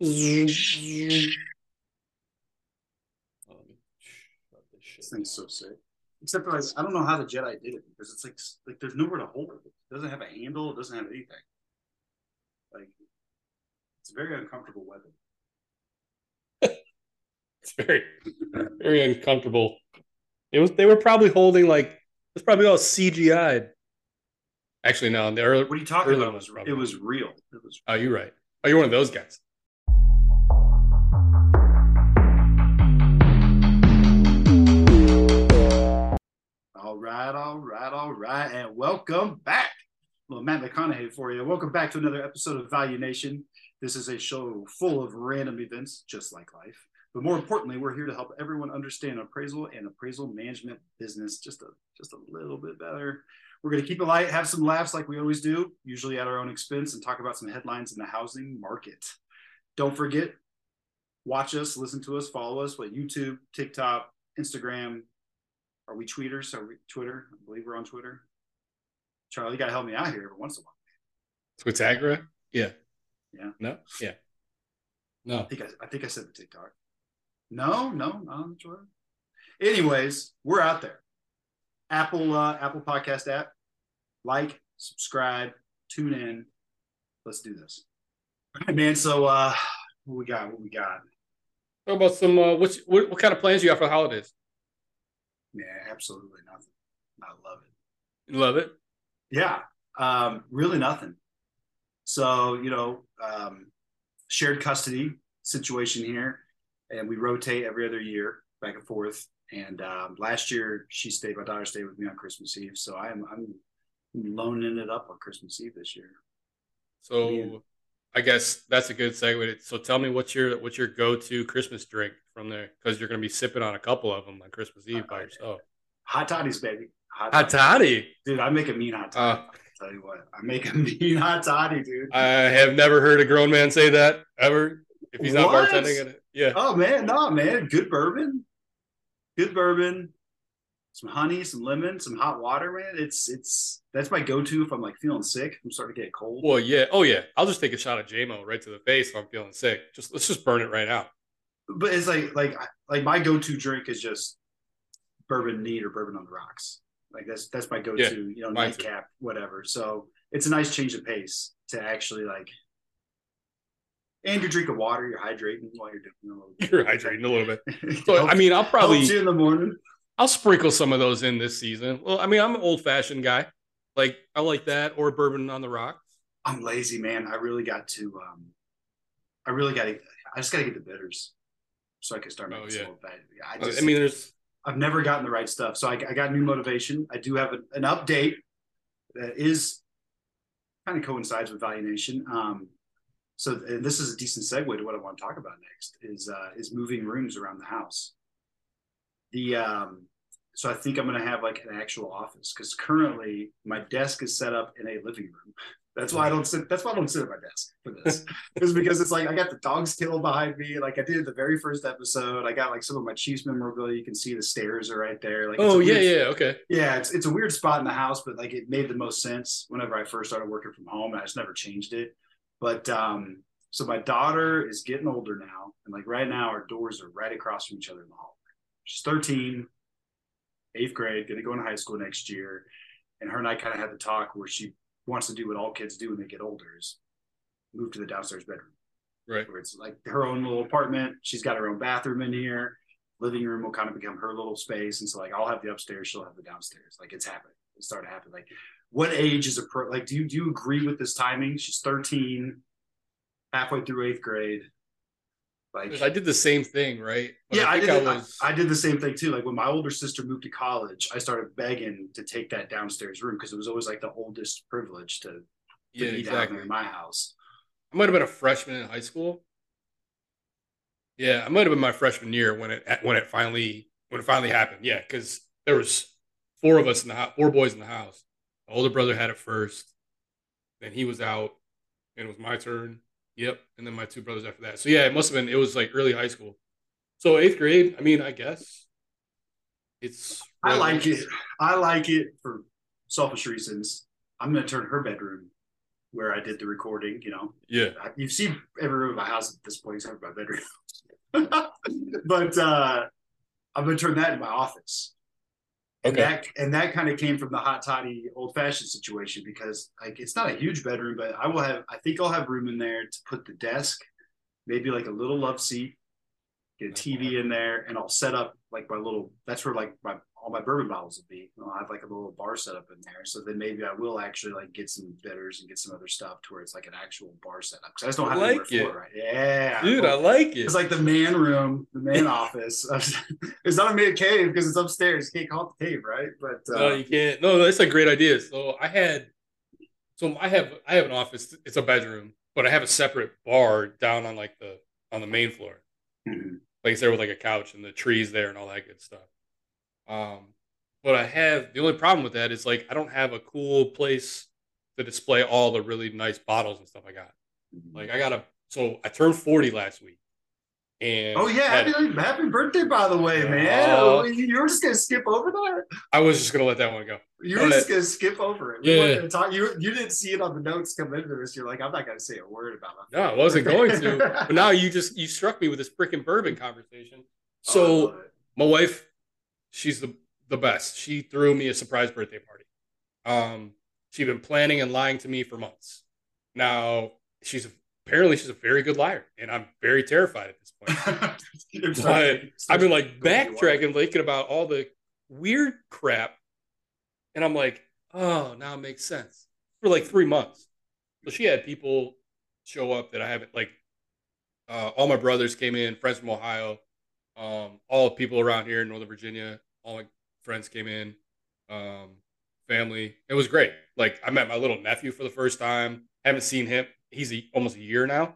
This thing's so sick. Except for I don't know how the Jedi did it, because it's like there's nowhere to hold it. It doesn't have a handle. It doesn't have anything. Like, it's a very uncomfortable weapon. It's very uncomfortable. It was. They were probably holding it's probably all CGI'd. Actually, no. What are you talking about? It was real. Oh, you're right. Oh, you're one of those guys. All right, and welcome back. Well, Matt McConaughey for you. Welcome back to another episode of Value Nation. This is a show full of random events, just like life. But more importantly, we're here to help everyone understand appraisal and appraisal management business just a little bit better. We're going to keep it light, have some laughs like we always do, usually at our own expense, and talk about some headlines in the housing market. Don't forget, watch us, listen to us, follow us with YouTube, TikTok, Instagram. Are we tweeters? Are we Twitter? I believe we're on Twitter. Charlie, you got to help me out here every once in a while. Twitagra? Yeah. Yeah. No? Yeah. No. I think I said the TikTok. No, not on Twitter. Anyways, we're out there. Apple Podcast app. Like, subscribe, tune in. Let's do this. All right, man. So what we got? How about some what kind of plans you got for the holidays? Yeah, absolutely nothing. I love it. You love it? Yeah. Really nothing. So, shared custody situation here. And we rotate every other year back and forth. And last year, my daughter stayed with me on Christmas Eve. So I'm loaning it up on Christmas Eve this year. So man. I guess that's a good segue. So tell me what's your go-to Christmas drink from there? Because you're going to be sipping on a couple of them on Christmas Eve by yourself. Hot toddies, baby. Hot toddy? Dude, I make a mean hot toddy. I'll tell you what. I make a mean hot toddy, dude. I have never heard a grown man say that ever. If he's not bartending it. Yeah. Oh, man. No, man. Good bourbon. Some honey, some lemon, some hot water, man. That's my go-to if I'm feeling sick. I'm starting to get cold. Well, yeah. Oh, yeah. I'll just take a shot of JMO right to the face if I'm feeling sick. Let's just burn it right out. But it's like my go-to drink is just bourbon neat or bourbon on the rocks. Like that's my go-to, nightcap, whatever. So it's a nice change of pace to actually and your drink of water, you're hydrating while you're doing a little bit. You're hydrating a little bit. So I'll probably see in the morning. I'll sprinkle some of those in this season. Well, I'm an old-fashioned guy. I like that or bourbon on the rocks. I'm lazy, man. I just got to get the bitters so I can start making some old-fashioned. I've never gotten the right stuff. So I got new motivation. I do have an update that is kind of coincides with Value Nation. So this is a decent segue to what I want to talk about next is moving rooms around the house. So I think I'm going to have an actual office because currently my desk is set up in a living room. That's why I don't sit at my desk for this. It's because it's I got the dog's tail behind me. I did the very first episode. I got some of my Chiefs memorabilia. You can see the stairs are right there. Okay. Yeah, it's a weird spot in the house, but it made the most sense whenever I first started working from home, and I just never changed it. But so my daughter is getting older now, and right now our doors are right across from each other in the hallway. She's 13, 8th grade, going to go into high school next year. And her and I kind of had the talk where she wants to do what all kids do when they get older is move to the downstairs bedroom. Right. Where it's her own little apartment. She's got her own bathroom in here. Living room will kind of become her little space. And so I'll have the upstairs. She'll have the downstairs. It's happening. It's starting to happen. What age is do you agree with this timing? She's 13, halfway through 8th grade. I did the same thing, right? But yeah, I did the same thing too. When my older sister moved to college, I started begging to take that downstairs room because it was always the oldest privilege to be down there in my house. I might have been a freshman in high school. Yeah, I might have been my freshman year when it finally happened. Yeah, because there was four of us in the house, four boys in the house. My older brother had it first, then he was out, and it was my turn. Yep. And then my two brothers after that. So yeah, it was early high school. So 8th grade, I guess it's. I like it for selfish reasons. I'm going to turn her bedroom where I did the recording, you know. Yeah. You've seen every room of my house at this point except my bedroom. But I'm going to turn that into my office. Okay. And that kind of came from the hot toddy old fashioned situation, because like it's not a huge bedroom, but I think I'll have room in there to put the desk, maybe like a little love seat, get a TV in there, and I'll set up like my little, that's where like all my bourbon bottles will be. I'll have like a little bar set up in there. So then maybe I will actually like get some bitters and get some other stuff to where it's like an actual bar setup. Cause I just don't have like it for it right. Yeah. Dude, I like it. It's like the man room, the man office. It's not a man cave because it's upstairs. You can't call it the cave, right? But no, you can't. No, that's a great idea. So I have an office. It's a bedroom, but I have a separate bar down on like on the main floor. Mm-hmm. Like it's there with like a couch and the trees there and all that good stuff. But I have, the only problem with that is like, I don't have a cool place to display all the really nice bottles and stuff I got. Like so I turned 40 last week. And oh yeah. Happy birthday, by the way, man. You were just going to skip over that? I was just going to let that one go. You were just going to skip over it. We weren't gonna talk. You didn't see it on the notes come into this. You're like, I'm not going to say a word about it. No, I wasn't going to, but now you struck me with this freaking bourbon conversation. So my wife, she's the best. She threw me a surprise birthday party. She'd been planning and lying to me for months. Now, she's apparently a very good liar, and I'm very terrified at this point. I've been like backtracking, thinking about all the weird crap, and I'm like, oh, now it makes sense. For like 3 months. So she had people show up that I haven't, like, all my brothers came in, friends from Ohio, all people around here in Northern Virginia, all my friends came in, family. It was great. Like I met my little nephew for the first time. Haven't seen him. He's almost a year now.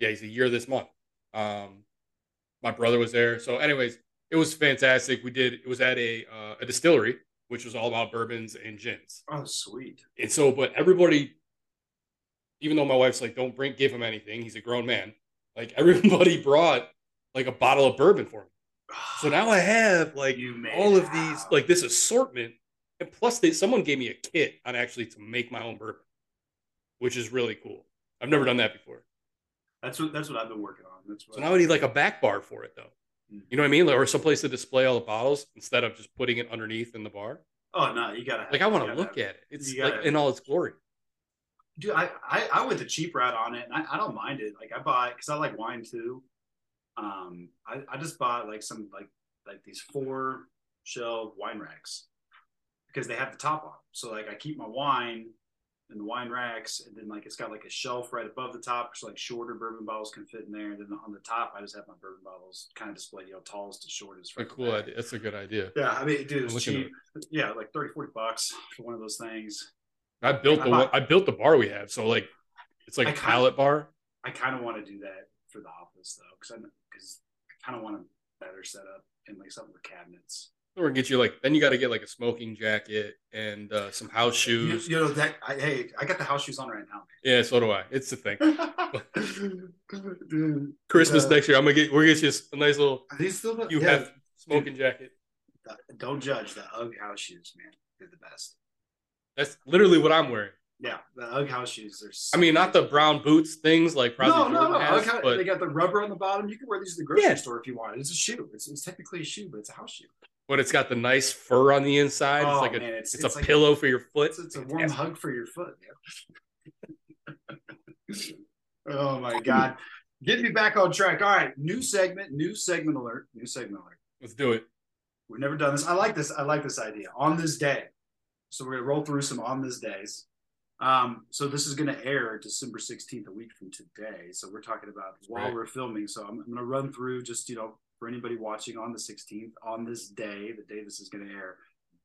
Yeah. He's a year this month. My brother was there. So anyways, it was fantastic. It was at a distillery, which was all about bourbons and gins. Oh, sweet. And so, but everybody, even though my wife's like, don't give him anything. He's a grown man. Like everybody brought like a bottle of bourbon for me. So now I have like all of these, like this assortment. And plus someone gave me a kit on actually to make my own bourbon, which is really cool. I've never done that before. That's what I've been working on. So now I need like a back bar for it though. Mm-hmm. You know what I mean? Like, or someplace to display all the bottles instead of just putting it underneath in the bar. Oh no, you gotta have, like I want to look at it. It's like in all its glory. Dude, I went the cheap route on it and I don't mind it. Like I buy, because I like wine too. I just bought like some like these 4-shelf wine racks because they have the top on them. So like I keep my wine in the wine racks, and then like it's got like a shelf right above the top, so like shorter bourbon bottles can fit in there. And then on the top, I just have my bourbon bottles kind of displayed, you know, tallest to shortest. Right, a cool idea. That's a good idea. Yeah, I mean, dude, it's cheap. Yeah, like $30-$40 for one of those things. I built the bar we have, so like it's like a pallet bar. I kind of want to do that for the office though, because I kind of want a better setup and like something with cabinets. Or get you like, then you got to get like a smoking jacket and some house shoes. You know that? I got the house shoes on right now. Yeah, so do I. It's the thing. Dude, Christmas next year, we're gonna get you a nice little. Have smoking jacket. Don't judge the UGG house shoes, man. They're the best. That's literally what I'm wearing. Yeah, the UGG house shoes are. So not the brown boots things like probably. No. But they got the rubber on the bottom. You can wear these at the grocery store if you want. It's a shoe. It's technically a shoe, but it's a house shoe. But it's got the nice fur on the inside. Oh, it's like it's like a pillow for your foot. It's a warm hug for your foot. Yeah. Oh my God. Get me back on track. All right. New segment alert. Let's do it. We've never done this. I like this. I like this idea. On this day. So we're going to roll through some on this days. So this is going to air December 16th, a week from today. So we're talking about we're filming. So I'm going to run through just, you know, for anybody watching on the 16th, on this day, the day this is going to air.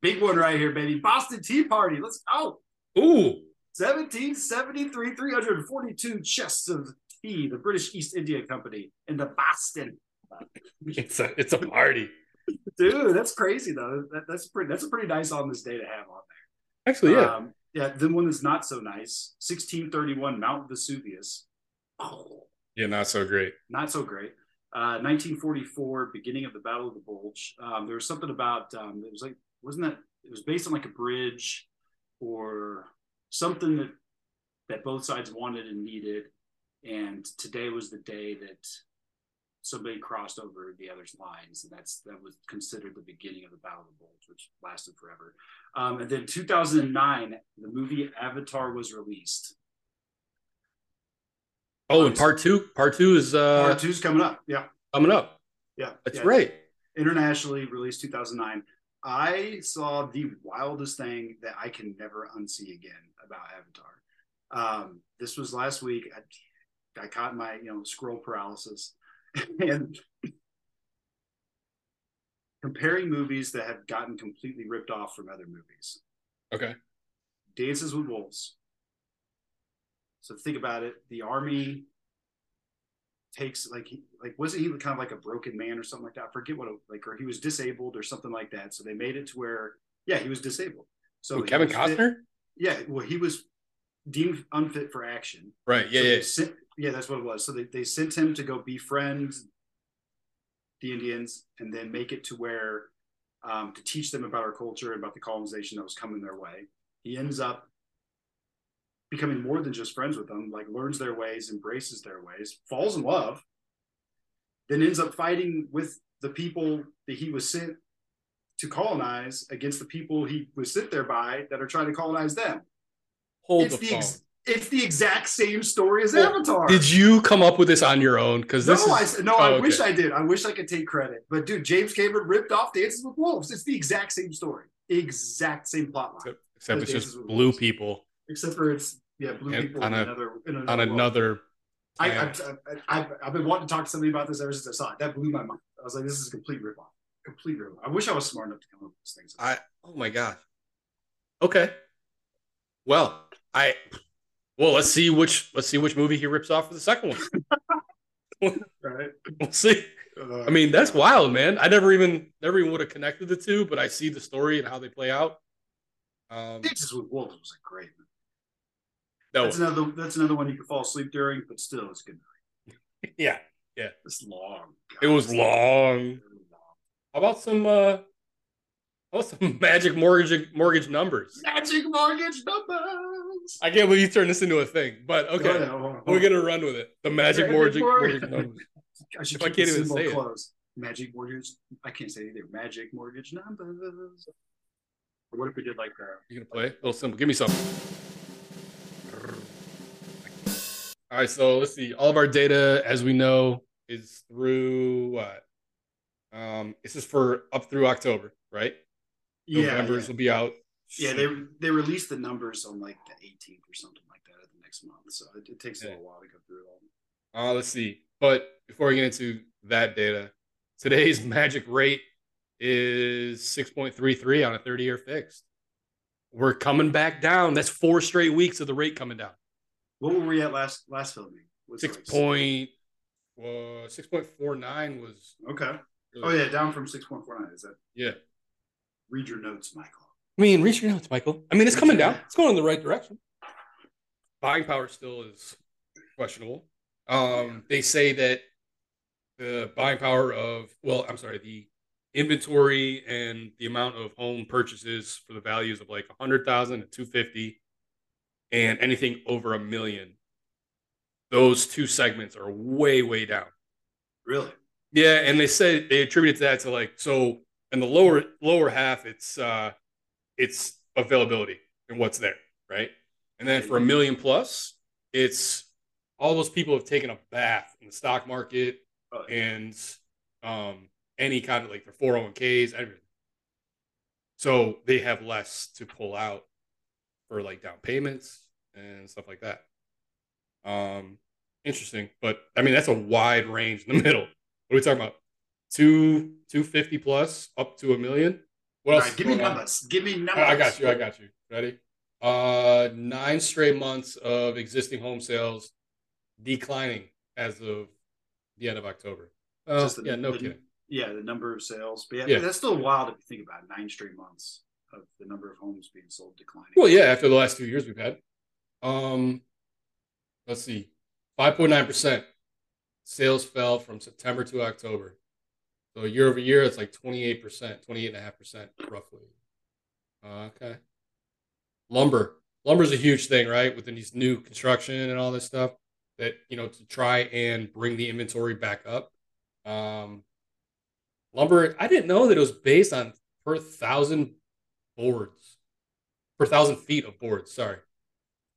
Big one right here, baby. Boston Tea Party. Let's go. Ooh. 1773, 342 chests of tea, the British East India Company in the Boston. It's a party. Dude, that's crazy, though. That's a pretty nice on this day to have on there. Actually, yeah. Yeah, then one that's not so nice. 1631, Mount Vesuvius. Oh. Yeah, not so great. 1944, beginning of the Battle of the Bulge. There was something about, it was like, wasn't that, it was based on like a bridge or something that that both sides wanted and needed. And today was the day that somebody crossed over the other's lines, and that was considered the beginning of the Battle of the Bulge, which lasted forever. And then 2009, the movie Avatar was released. Oh, and part two is coming up. Yeah, coming up. Yeah, that's right. Internationally released 2009. I saw the wildest thing that I can never unsee again about Avatar. This was last week. I caught my scroll paralysis. And comparing movies that have gotten completely ripped off from other movies. Okay. Dances with Wolves. So think about it. The army takes wasn't he kind of like a broken man or something like that? I forget what, or he was disabled or something like that. So they made it to where, yeah, he was disabled. So Kevin Costner? Yeah. Well, he was deemed unfit for action. Right. Yeah. So yeah. Yeah, that's what it was. So they sent him to go befriend the Indians and then make it to where to teach them about our culture and about the colonization that was coming their way. He ends up becoming more than just friends with them, learns their ways, embraces their ways, falls in love, then ends up fighting with the people that he was sent to colonize against the people he was sent there by that are trying to colonize them. It's the exact same story as Avatar. Did you come up with this on your own? Because I wish I did. I wish I could take credit. But dude, James Cameron ripped off Dances with Wolves. It's the exact same story, exact same plot line. Except it's just blue Wolves. People. Except for it's blue and people on another. I've been wanting to talk to somebody about this ever since I saw it. That blew my mind. I was like, this is a complete ripoff. Complete ripoff. I wish I was smart enough to come up with these things. Oh my gosh. Okay. Well, Well, let's see which movie he rips off for the second one. Right. We'll see. I mean, that's wild, man. I never even would have connected the two, but I see the story and how they play out. Dances with Wolves was a great movie. That's another one you could fall asleep during, but still, it's a good movie. Yeah, yeah. It's long. God, it was long. How about some? Some magic mortgage numbers. Magic mortgage numbers. I can't believe you turned this into a thing, but okay, we're going to run with it. The magic mortgage numbers. I can't even say it. Magic mortgage. I can't say it either. Magic mortgage numbers. Or what if we did like that? You going to play? A little simple. Give me something. All right, so let's see. All of our data, as we know, is through what? This is for up through October, right? Numbers will be out. Yeah, they release the numbers on the 18th or something like that of the next month. So it takes a little while to go through it all. Let's see. But before we get into that data, today's magic rate is 6.33 on a 30-year fixed. We're coming back down. That's 4 straight weeks of the rate coming down. What were we at last filming? 6.49 was okay. Really down from 6.49. Is that Read your notes, Michael. It's coming down. It's going in the right direction. Buying power still is questionable. They say that the buying power the inventory and the amount of home purchases for the values of 100,000 to 250 and anything over $1 million. Those two segments are way, way down. Really? Yeah. And they said they attributed that to in the lower half, it's availability and what's there, right? And then for $1 million plus, it's all those people have taken a bath in the stock market and any kind of their 401ks, everything. So they have less to pull out for down payments and stuff like that. Interesting, but I mean that's a wide range in the middle. What are we talking about? 250 plus up to $1 million. What else? Right, give me numbers. I got you. Ready? 9 straight months of existing home sales declining as of the end of October. No kidding. Yeah, the number of sales. But that's still wild if you think about it. 9 straight months of the number of homes being sold declining. Well, yeah, after the last 2 years we've had. Let's see. 5.9% sales fell from September to October. So year over year, it's 28%, 28.5% roughly. Okay. Lumber lumber is a huge thing, right? Within these new construction and all this stuff, that, you know, to try and bring the inventory back up. Lumber, I didn't know that it was based on per thousand feet of boards. Sorry.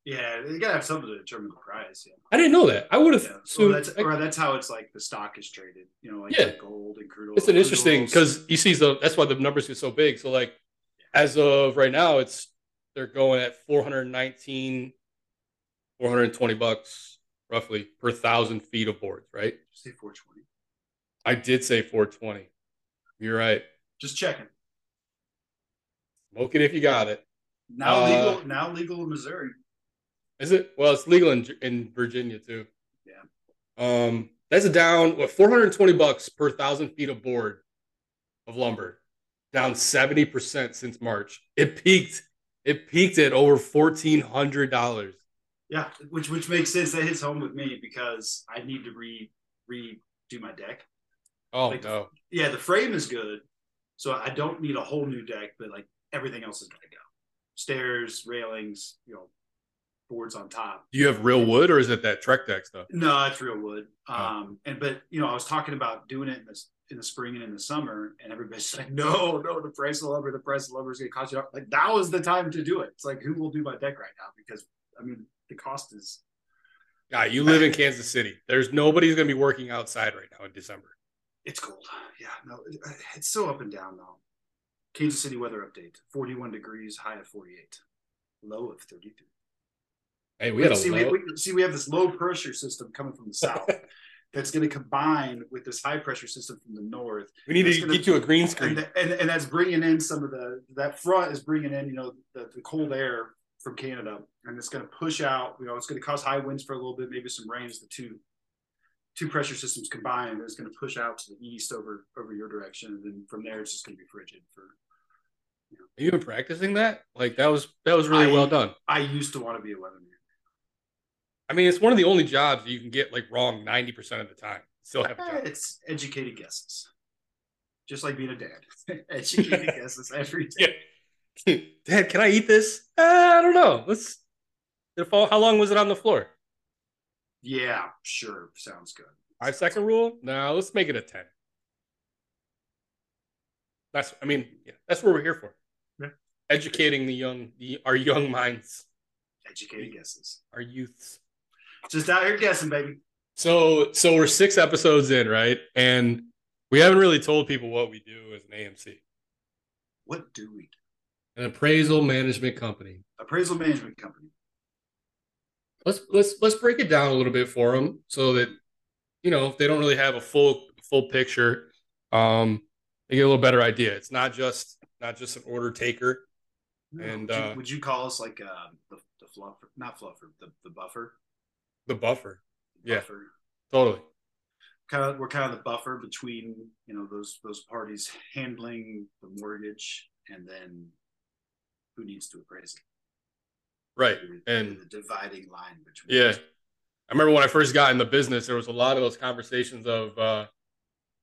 Yeah, you gotta have something to determine the price. Yeah. I didn't know that. I would have. Yeah. So that's how it's like the stock is traded. You know, like, yeah, like gold and crude oil. It's an interesting, because you see that's why the numbers get so big. So like, yeah, as of right now, they're going at $420 roughly per 1,000 feet of boards, right? Did you say 420? I did say 420. You're right. Just checking. Smoke it if you got it. Now legal in Missouri. Is it? Well, it's legal in Virginia too. Yeah. That's down $420 per 1,000 feet of board of lumber, down 70% since March. It peaked. It peaked at over $1,400. Yeah, which makes sense. That hits home with me because I need to redo my deck. Oh, like, no. Yeah, the frame is good, so I don't need a whole new deck, but like everything else is gonna go. Stairs, railings, you know, boards on top. Do you have real wood, or is it that Trex deck stuff? No, it's real wood. But you know, I was talking about doing it in the spring and in the summer, and everybody's like, no, the price of lumber is gonna cost you. Like, now is the time to do it. It's like, who will do my deck right now? Because I mean, the cost is. Yeah, you live in Kansas City. There's nobody's gonna be working outside right now in December. It's cold. Yeah, no, it's so up and down though. Kansas City weather update: 41 degrees, high of 48, low of 33. Hey, we have this low pressure system coming from the south that's going to combine with this high pressure system from the north. We need to get you a green screen, and that's bringing in some of that front is bringing in, you know, the cold air from Canada, and it's going to push out. You know, it's going to cause high winds for a little bit, maybe some rains. The two pressure systems combined, and it's going to push out to the east over your direction, and then from there it's just going to be frigid for. You know. Are you been practicing that? Like that was really well done. I used to want to be a weatherman. I mean, it's one of the only jobs that you can get like wrong 90% of the time. Still have a job. It's educated guesses, just like being a dad. Educated guesses every day. Yeah. Dad, can I eat this? I don't know. How long was it on the floor? Yeah, sure. Sounds good. 5-second rule? No, let's make it a 10. That's what we're here for. Yeah. Educating our young minds. Educated guesses. Our youths. Just out here guessing, baby. So we're 6 episodes in, right? And we haven't really told people what we do as an AMC. What do we do? An appraisal management company. Let's break it down a little bit for them so that, you know, if they don't really have a full picture, they get a little better idea. It's not just an order taker. No, and would you call us like the fluffer? Not fluffer, the buffer. The buffer. Totally. We're kind of the buffer between, you know, those parties handling the mortgage and then who needs to appraise it. Right. And the dividing line between. Yeah. I remember when I first got in the business, there was a lot of those conversations of,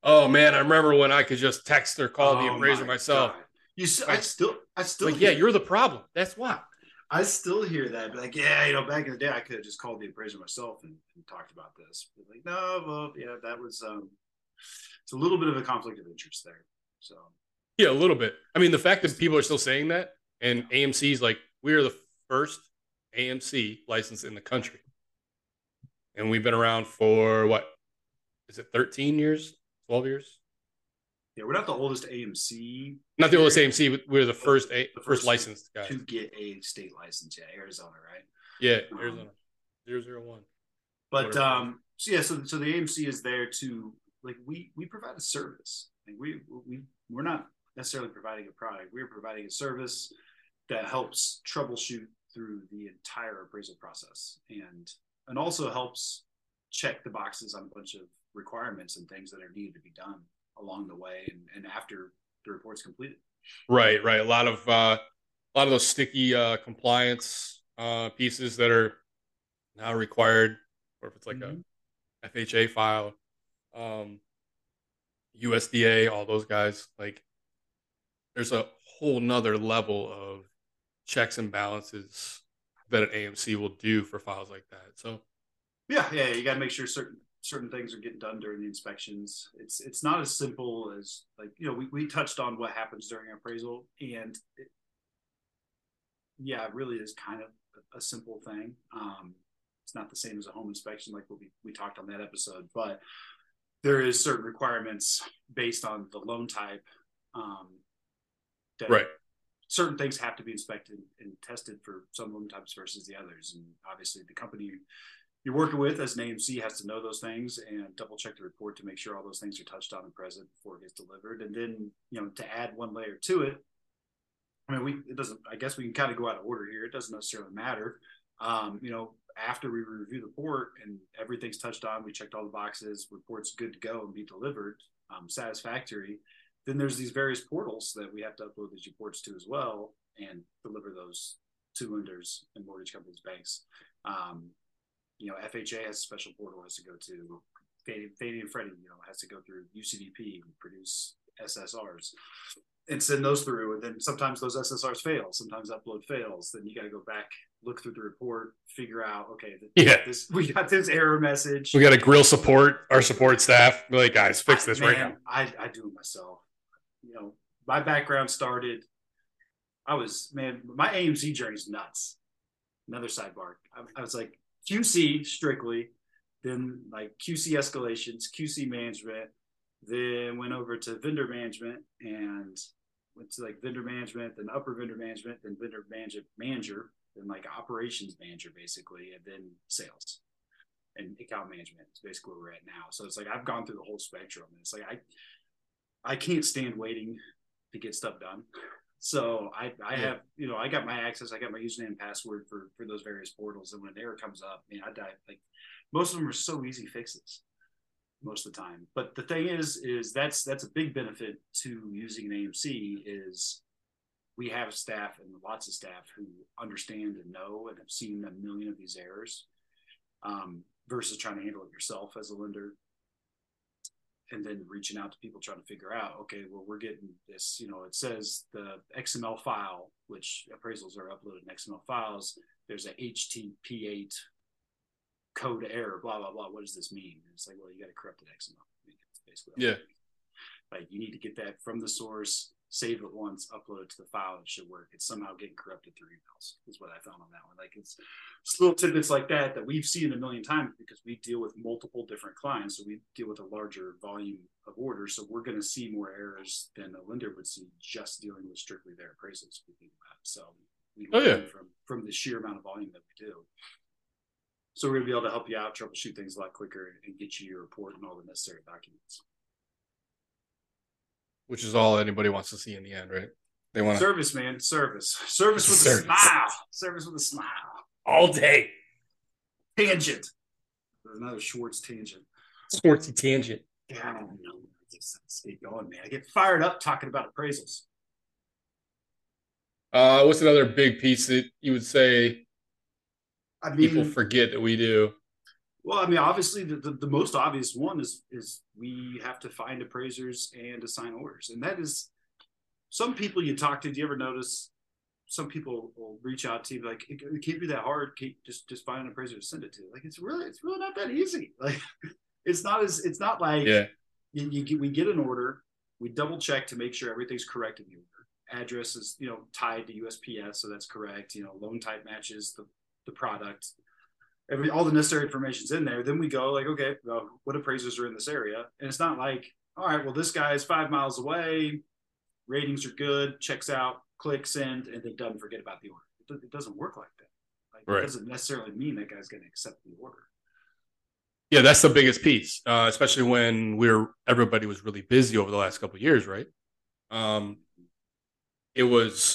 oh man, I remember when I could just text or call the appraiser myself. God. I still like, yeah, you're the problem. That's why. I still hear that. Like, yeah, you know, back in the day, I could have just called the appraiser myself and talked about this. But like, no, well, yeah, that was, it's a little bit of a conflict of interest there. So, yeah, a little bit. I mean, the fact that people are still saying that, and AMC's like, we are the first AMC license in the country. And we've been around for what? Is it 13 years? 12 years? Yeah, we're not the oldest AMC. Not the oldest AMC, but we're the first licensed guy to get a state license. Yeah, Arizona, right? Yeah, Arizona. 001. But so the AMC is there to, like, we provide a service. Like we're not necessarily providing a product. We're providing a service that helps troubleshoot through the entire appraisal process and also helps check the boxes on a bunch of requirements and things that are needed to be done along the way and after the report's completed. Right. A lot of those sticky compliance pieces that are now required, or if it's like a FHA file, USDA, all those guys, like there's a whole nother level of checks and balances that an AMC will do for files like that. So yeah, you got to make sure certain things are getting done during the inspections. It's not as simple as, like, you know, we touched on what happens during appraisal, and it really is kind of a simple thing. It's not the same as a home inspection, like we talked on that episode, but there is certain requirements based on the loan type. Right. Certain things have to be inspected and tested for some loan types versus the others. And obviously the company you're working with as an AMC has to know those things and double check the report to make sure all those things are touched on and present before it gets delivered. And then, you know, to add one layer to it, I mean, I guess we can kind of go out of order here. It doesn't necessarily matter. You know, after we review the report and everything's touched on, we checked all the boxes, report's good to go and be delivered, satisfactory. Then there's these various portals that we have to upload these reports to as well and deliver those to lenders and mortgage companies, banks. You know, FHA has a special portal has to go to. Fannie and Freddie, you know, has to go through UCDP and produce SSRs and send those through. And then sometimes those SSRs fail. Sometimes upload fails. Then you got to go back, look through the report, figure out, okay, we got this error message. We got to grill our support staff. We're like, guys, fix this right now. I do it myself. You know, my background started, my AMC journey's nuts. Another sidebar. I was like QC strictly, then like QC escalations, QC management, then went over to vendor management and went to like vendor management, then upper vendor management, then vendor manager, then like operations manager basically, and then sales and account management is basically where we're at now. So it's like, I've gone through the whole spectrum. And it's like, I can't stand waiting to get stuff done. So I have, you know, I got my access, I got my username and password for those various portals. And when an error comes up, man, I die. Like most of them are so easy fixes most of the time. But the thing is that's a big benefit to using an AMC is we have staff and lots of staff who understand and know and have seen a million of these errors versus trying to handle it yourself as a lender. And then reaching out to people trying to figure out, okay, well, we're getting this, you know, it says the XML file, which appraisals are uploaded in XML files, there's a HTTP code error, blah, blah, blah. What does this mean? And it's like, well, you got a corrupted XML. I mean, it's basically like you need to get that from the source, save it once, upload it to the file, it should work. It's somehow getting corrupted through emails is what I found on that one. Like it's little tidbits like that we've seen a million times because we deal with multiple different clients. So we deal with a larger volume of orders. So we're going to see more errors than a lender would see just dealing with strictly their appraisals. So we learn from the sheer amount of volume that we do. So we're going to be able to help you out, troubleshoot things a lot quicker and get you your report and all the necessary documents. Which is all anybody wants to see in the end, right? They want service, man. Service with a smile. Service with a smile. All day. Tangent. There's another Schwartz tangent. Schwartzy tangent. God, I don't know. I just get going, man. I get fired up talking about appraisals. What's another big piece that you would say people forget that we do? Well, I mean, obviously, the most obvious one is we have to find appraisers and assign orders. And that is some people you talk to. Do you ever notice some people will reach out to you like, it can't be that hard. Just find an appraiser to send it to. Like, it's really not that easy. Like, we get an order. We double check to make sure everything's correct in the order. Address is, you know, tied to USPS. So that's correct. You know, loan type matches the product. All the necessary information's in there. Then we go like, okay, well, what appraisers are in this area? And it's not like, all right, well, this guy's 5 miles away. Ratings are good. Checks out. Click send, and then done. Forget about the order. It doesn't work like that. Like, right. It doesn't necessarily mean that guy's going to accept the order. Yeah, that's the biggest piece, especially when everybody was really busy over the last couple of years, right? It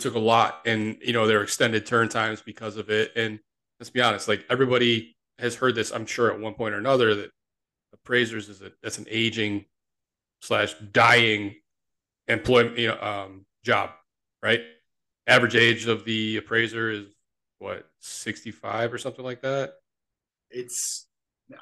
took a lot, and you know there were extended turn times because of it, and let's be honest, like everybody has heard this, I'm sure at one point or another, that appraisers that's an aging / dying employment job, right? Average age of the appraiser is what, 65 or something like that. I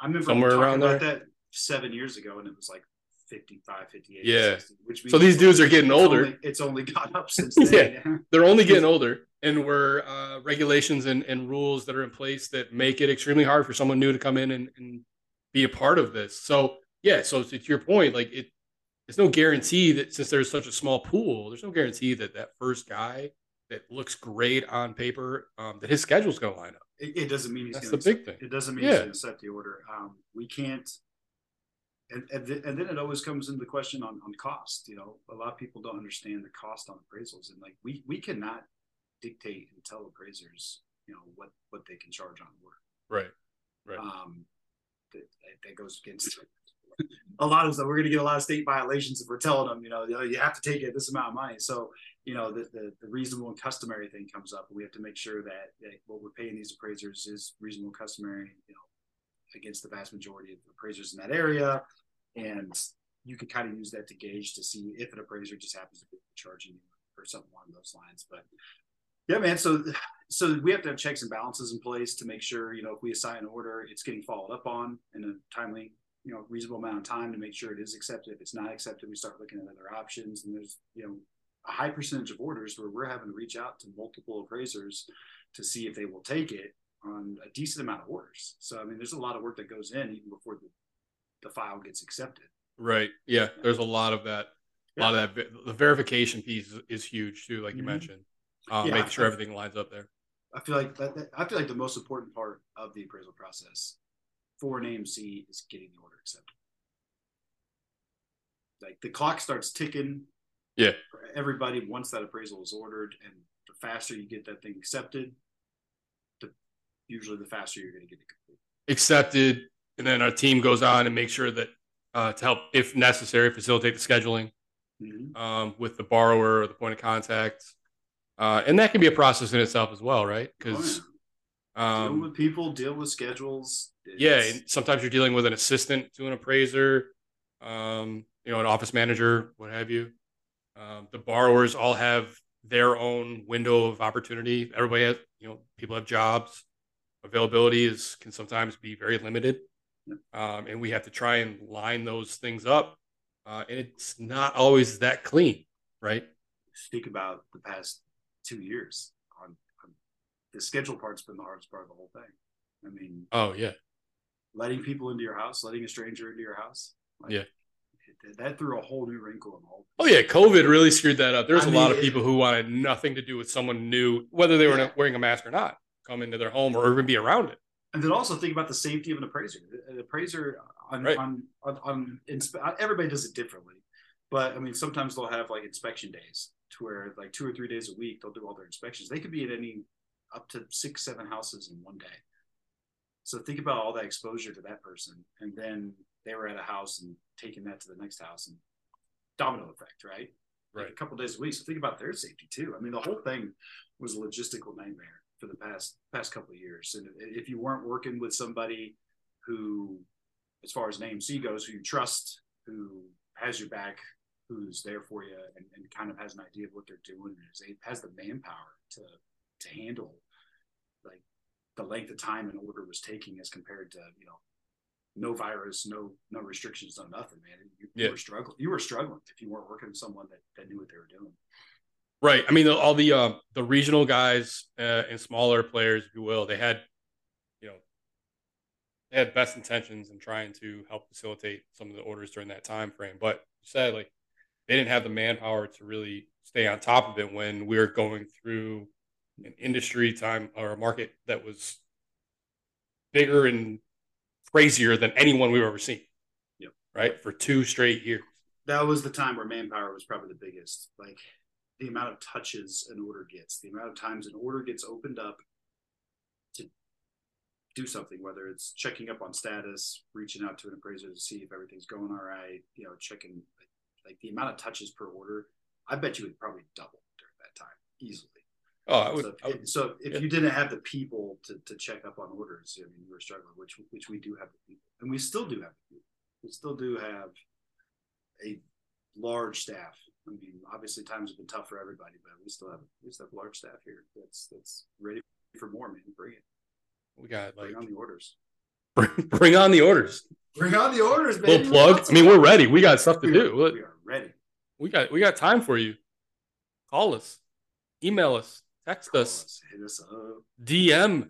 remember talking about that 7 years ago, and it was like 55, 58, yeah. 60, which means so these dudes are getting older. It's only got up since then. Yeah, they're only getting older. And we're regulations and rules that are in place that make it extremely hard for someone new to come in and be a part of this. So, yeah, so to your point, like it's no guarantee that since there's such a small pool, there's no guarantee that that first guy that looks great on paper, that his schedule's going to line up. It doesn't mean he's going to accept the order. We can't. And then it always comes into the question on cost. You know, a lot of people don't understand the cost on appraisals, and like we cannot dictate and tell appraisers, you know, what they can charge on order. Right. That goes against a lot of stuff. We're going to get a lot of state violations if we're telling them, you know, you have to take it this amount of money. So, you know, the reasonable and customary thing comes up. We have to make sure that what we're paying these appraisers is reasonable and customary, you know, against the vast majority of appraisers in that area. And you can kind of use that to gauge to see if an appraiser just happens to be charging you or something along those lines. But yeah, man, so we have to have checks and balances in place to make sure, you know, if we assign an order, it's getting followed up on in a timely, you know, reasonable amount of time to make sure it is accepted. If it's not accepted, we start looking at other options. And there's, you know, a high percentage of orders where we're having to reach out to multiple appraisers to see if they will take it on a decent amount of orders. So, I mean, there's a lot of work that goes in even before the file gets accepted. Right. Yeah. There's a lot of that. Yeah. A lot of that. The verification piece is huge too, like you mentioned. Make sure everything lines up there. I feel like the most important part of the appraisal process for an AMC is getting the order accepted. Like the clock starts ticking. Yeah. For everybody, once that appraisal is ordered, and the faster you get that thing accepted, usually the faster you're going to get it completed. Accepted, and then our team goes on and makes sure that to help, if necessary, facilitate the scheduling with the borrower or the point of contact. And that can be a process in itself as well, right? Because deal with people, deal with schedules. And sometimes you're dealing with an assistant to an appraiser, you know, an office manager, what have you. The borrowers all have their own window of opportunity. Everybody has, you know, people have jobs. Availability can sometimes be very limited. And we have to try and line those things up. And it's not always that clean, right? Think about the past 2 years on the schedule part's been the hardest part of the whole thing. I mean, letting people into your house, letting a stranger into your house, that threw a whole new wrinkle in the whole thing. COVID really screwed that up. There's a lot of people who wanted nothing to do with someone new, whether they were wearing a mask or not, come into their home or even be around it. And then also think about the safety of an appraiser. An appraiser everybody does it differently, but I mean sometimes they'll have like inspection days to where like 2 or 3 days a week they'll do all their inspections. They could be at up to 6-7 houses in one day. So think about all that exposure to that person, and then they were at a house and taking that to the next house, and domino effect, right? Right. Like a couple of days a week. So think about their safety too. I mean, the whole thing was a logistical nightmare for the past couple of years. And if you weren't working with somebody who, as far as an AMC goes, who you trust, who has your back, who's there for you and kind of has an idea of what they're doing, and has the manpower to handle like the length of time an order was taking as compared to, you know, no virus, no restrictions, no nothing, man. You were struggling. You were struggling if you weren't working with someone that knew what they were doing. Right. I mean, all the regional guys and smaller players, if you will, they had best intentions in trying to help facilitate some of the orders during that time frame, but sadly, they didn't have the manpower to really stay on top of it when we were going through an industry time or a market that was bigger and crazier than anyone we've ever seen. Yep. Right. For 2 straight years. That was the time where manpower was probably the biggest, like the amount of touches an order gets, the amount of times an order gets opened up to do something, whether it's checking up on status, reaching out to an appraiser to see if everything's going all right, you know, checking like the amount of touches per order. I bet you would probably double during that time easily. Oh, I would, so if you didn't have the people to check up on orders, I mean, you were struggling, which we do have the people, and we still do have the people. We still do have a large staff. I mean, obviously times have been tough for everybody, but we still have large staff here that's ready for more, man. Bring it. We got bring on the orders. Bring on the orders. Bring on the orders, baby. Little plug. I mean, we're ready. We got stuff to do. We are ready. We got time for you. Call us. Email us. Text us. Hit us up. DM.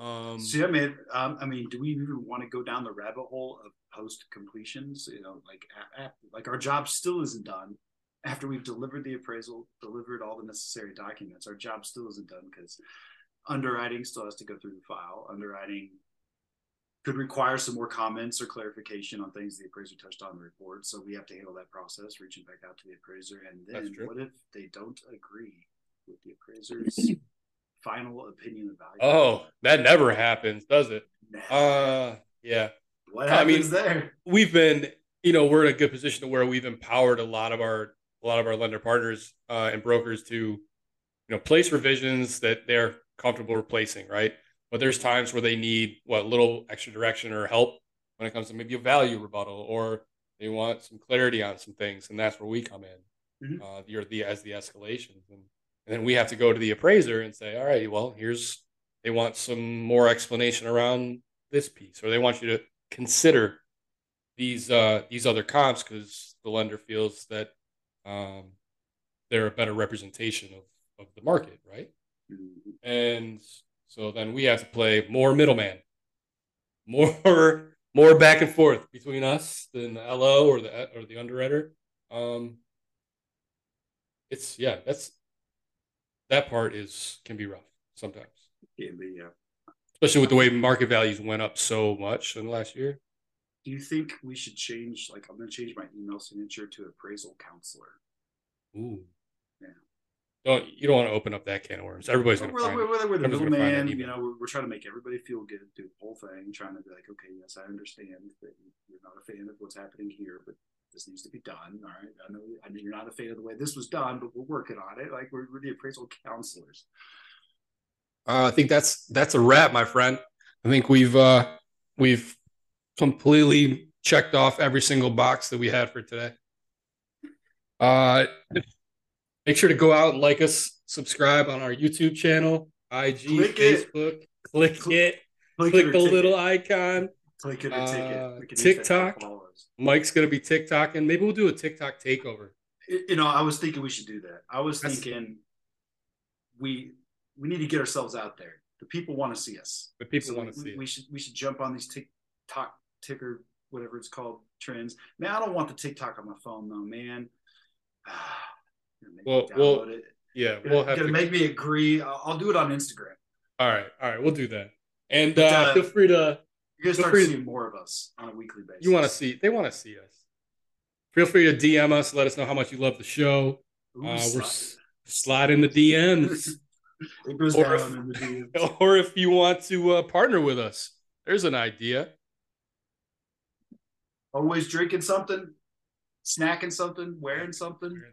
So, yeah, man, I mean, do we even want to go down the rabbit hole of post completions? You know, like our job still isn't done after we've delivered the appraisal, delivered all the necessary documents. Our job still isn't done because underwriting still has to go through the file. Underwriting could require some more comments or clarification on things the appraiser touched on in the report. So we have to handle that process, reaching back out to the appraiser. And then what if they don't agree with the appraiser's final opinion of value? Oh, that never happens, does it? Yeah. What happens there? We've been, you know, we're in a good position where we've empowered a lot of our lender partners and brokers to, you know, place revisions that they're comfortable replacing, right? But there's times where they need little extra direction or help when it comes to maybe a value rebuttal, or they want some clarity on some things, and that's where we come in. Mm-hmm. As the escalations, and then we have to go to the appraiser and say, all right, well, here's, they want some more explanation around this piece, or they want you to consider these other comps because the lender feels that they're a better representation of the market, right? Mm-hmm. And so then we have to play more middleman, more back and forth between us than the LO or the underwriter. That part can be rough sometimes. It can be, yeah. Especially with the way market values went up so much in the last year. Do you think we should change? Like, I'm going to change my email signature to appraisal counselor. Ooh. Yeah. You don't want to open up that can of worms. Everybody's going to find it. We're the middleman. You know, we're trying to make everybody feel good through the whole thing, trying to be like, okay, yes, I understand that you're not a fan of what's happening here, but this needs to be done. All right. I know you're not a fan of the way this was done, but we're working on it. Like, we're the appraisal counselors. I think that's a wrap, my friend. I think we've completely checked off every single box that we had for today. Make sure to go out and like us, subscribe on our YouTube channel, IG, Facebook. Click the little icon. Click it or ticket. TikTok. Mike's going to be TikTok, and maybe we'll do a TikTok takeover. You know, I was thinking we should do that. We need to get ourselves out there. The people want to see us. We should jump on these TikTok ticker, whatever it's called, trends. Man, I don't want the TikTok on my phone though, man. Well, yeah, we'll have to make me agree. I'll do it on Instagram. All right, we'll do that. And feel free to. You're gonna start seeing more of us on a weekly basis. They want to see us. Feel free to DM us. Let us know how much you love the show. Ooh, we're sliding the DMs. It goes down in the DMs. Or if you want to partner with us, there's an idea. Always drinking something, snacking something, wearing something.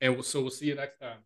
And so we'll see you next time.